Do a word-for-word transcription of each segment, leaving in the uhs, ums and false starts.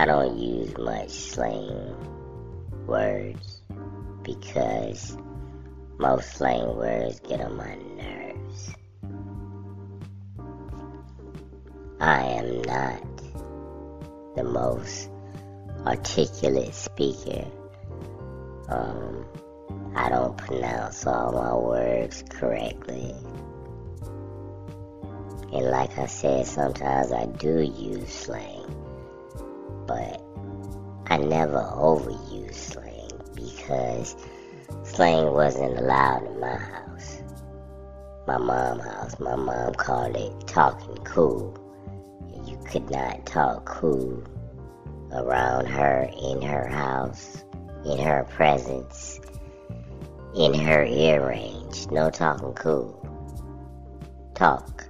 I don't use much slang words because most slang words get on my nerves. I am not the most articulate speaker. Um, I don't pronounce all my words correctly. And like I said, sometimes I do use slang, but I never overuse slang because slang wasn't allowed in my house. My mom's house, my mom called it talking cool. You could not talk cool around her, in her house, in her presence, in her ear range. No talking cool. Talk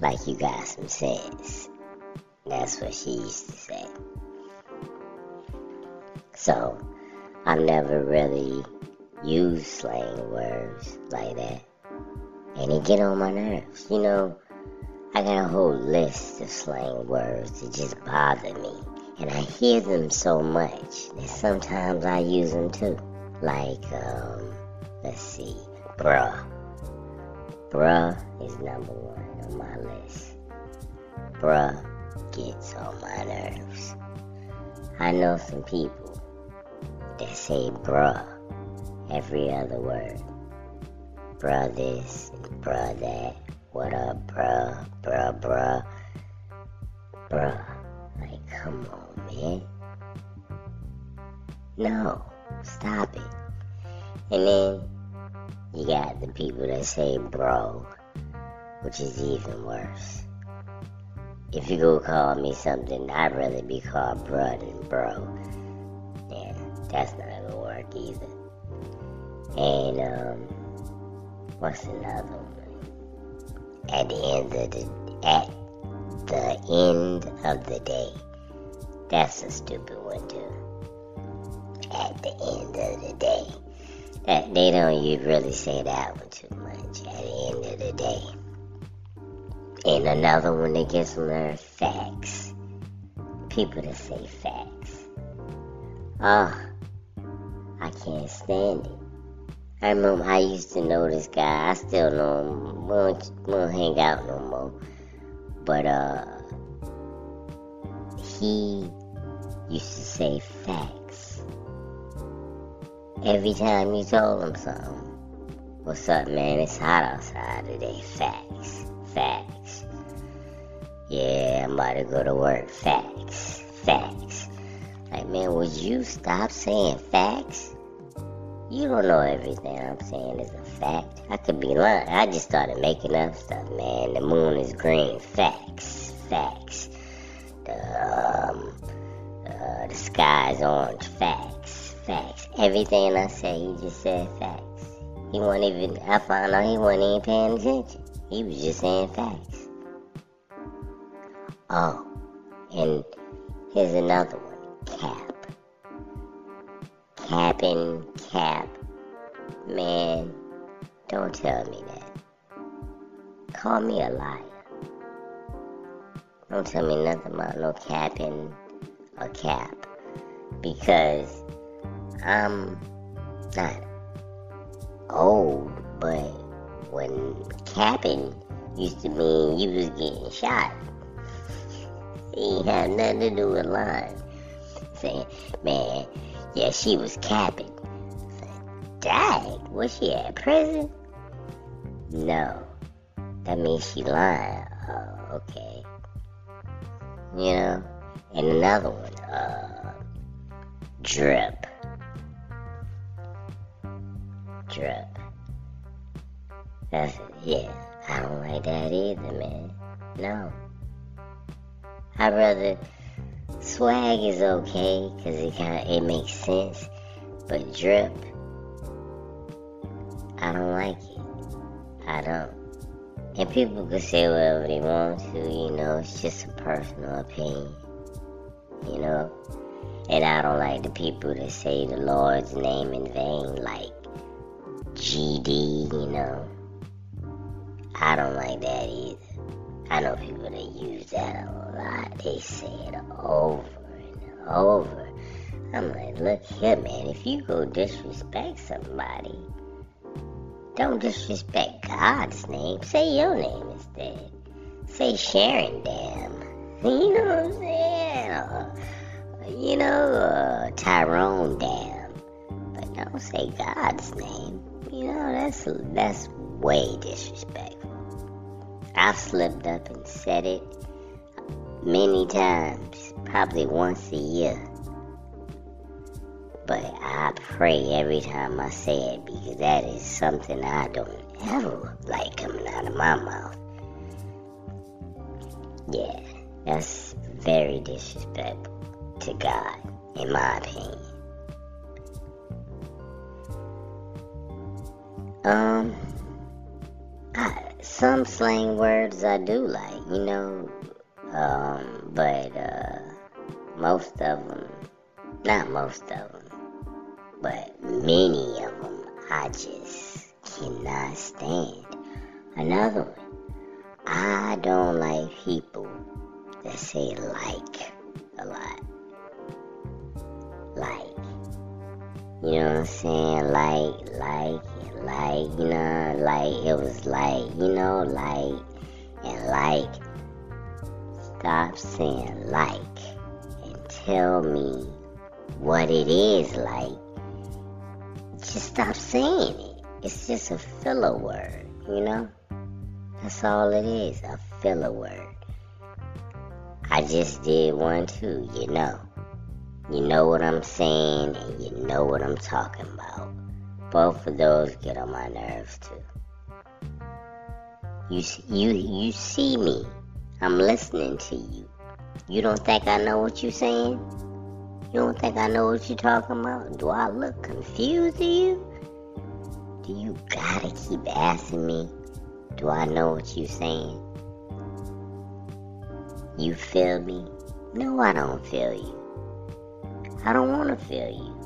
like you got some sense. That's what she used to say. So, I've never really used slang words like that. And it get on my nerves. You know, I got a whole list of slang words that just bother me. And I hear them so much that sometimes I use them too. Like, um, let's see, bruh. Bruh is number one on my list. Bruh gets on my nerves. I know some people that say bruh every other word. Bruh this, bruh that, what up bruh, bruh bruh, bruh. Like, come on man. No, stop it. And then you got the people that say bro, which is even worse. If you go call me something, I'd rather be called bruh than bro. Yeah, that's not gonna work either. And, um, what's another one? At the end of the, at the end of the day. That's a stupid one too. At the end of the day. That, they don't you really say that one too much at the end of the day. And another one that gets on their facts. People that say facts. Oh, I can't stand it. I remember I used to know this guy. I still know him. We don't, we don't hang out no more. But uh, he used to say facts. Every time you told them something, what's up man, it's hot outside today, facts, facts. Yeah, I'm about to go to work, facts, facts. Like man, would you stop saying facts? You don't know everything I'm saying is a fact. I could be lying, I just started making up stuff man. The moon is green, facts, facts. The, um, uh, the sky is orange, facts, facts. Everything I say, he just said facts. He wasn't even, I found out he wasn't even paying attention. He was just saying facts. Oh, and here's another one. Cap. Capping, cap. Man, don't tell me that. Call me a liar. Don't tell me nothing about no capping or cap. Because I'm not old, but when capping used to mean you was getting shot. It had nothing to do with lying. Saying, man, yeah, she was capping. Like, dang, was she at prison? No. That means she lying. Oh, okay. You know? And another one, uh, drip. Drip. That's, yeah, I don't like that either, man. No. I'd rather, swag is okay, because it kind of, it makes sense, but drip, I don't like it. I don't. And people can say whatever they want to, you know, it's just a personal opinion, you know? And I don't like the people that say the Lord's name in vain, like, G D, you know, I don't like that either. I know people that use that a lot. They say it over and over. I'm like, look here, man, if you go disrespect somebody, don't disrespect God's name. Say your name instead. Say Sharon Dam. You know what I'm saying? Or, you know, uh, Tyrone Dam. But don't say God's name. You know, that's that's way disrespectful. I've slipped up and said it many times, probably once a year. But I pray every time I say it, because that is something I don't ever like coming out of my mouth. Yeah, that's very disrespectful to God, in my opinion. Um, I, some slang words I do like, you know, um, but uh, most of them, not most of them, but many of them I just cannot stand. Another one, I don't like people that say like a lot. Like, you know what I'm saying? Like, like, and like, you know, like, it was like, you know, like, and like. Stop saying like and tell me what it is like. Just stop saying it. It's just a filler word, you know? That's all it is, a filler word. I just did one too, you know. You know what I'm saying, and you know what I'm talking about. Both of those get on my nerves too. You, you, you see me. I'm listening to you. You don't think I know what you're saying? You don't think I know what you're talking about? Do I look confused to you? Do you gotta keep asking me, do I know what you're saying? You feel me? No, I don't feel you. I don't want to feel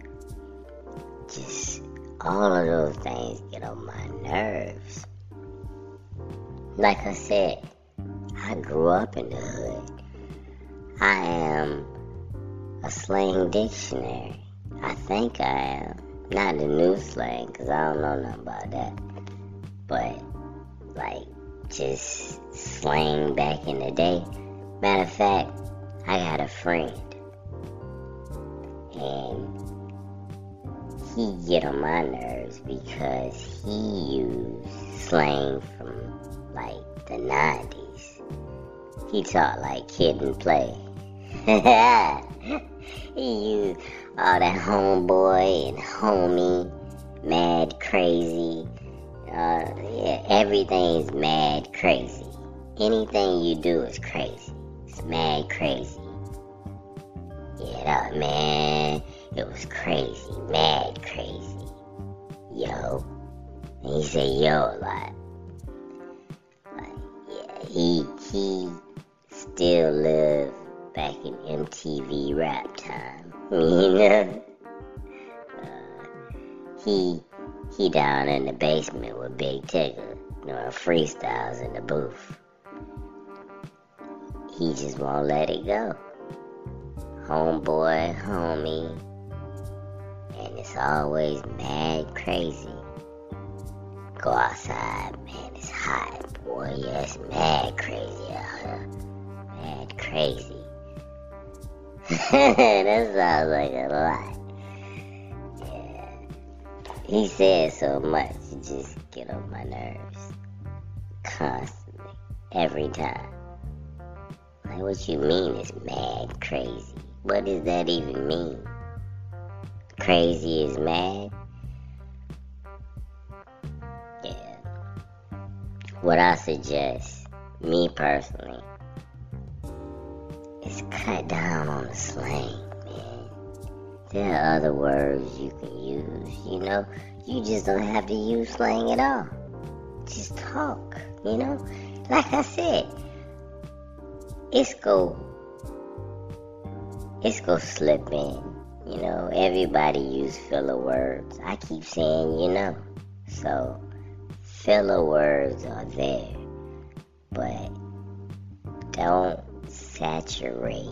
you. Just all of those things get on my nerves. Like I said, I grew up in the hood. I am a slang dictionary. I think I am. Not the new slang, because I don't know nothing about that. But, like, just slang back in the day. Matter of fact, I got a friend. And he get on my nerves because he used slang from, like, the nineties. He talked like kid and play. He used all that homeboy and homie, mad crazy. Uh, yeah, everything's mad crazy. Anything you do is crazy. It's mad crazy. Yeah, that was, man, it was crazy, mad crazy. Yo. And he said yo a lot. Like, yeah, he, he still lives back in M T V rap time, you know? Uh, he he down in the basement with Big Tigger, doing freestyles in the booth. He just won't let it go. Homeboy, homie, and it's always mad crazy. Go outside, man, it's hot, boy, yeah, it's mad crazy out here. Mad crazy. That sounds like a lot. Yeah. He said so much, it just get on my nerves. Constantly. Every time. Like, what you mean is mad crazy? What does that even mean? Crazy is mad? Yeah. What I suggest, me personally, is cut down on the slang, man. There are other words you can use, you know? You just don't have to use slang at all. Just talk, you know? Like I said, Isco, Isco slip in, you know? Everybody use filler words. I keep saying, you know. So, filler words are there. But, don't saturate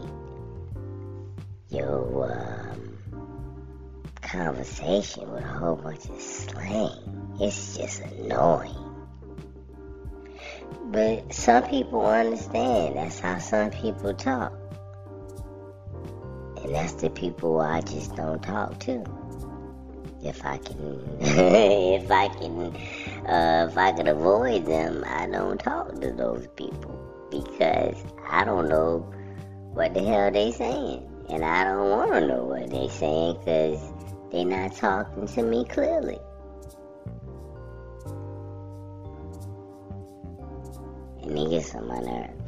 your um, conversation with a whole bunch of slang. It's just annoying. But some people understand. That's how some people talk. And that's the people I just don't talk to. If I can, if I can, uh, if I can avoid them, I don't talk to those people because I don't know what the hell they saying, and I don't want to know what they saying because they not talking to me clearly. And they get on my nerves.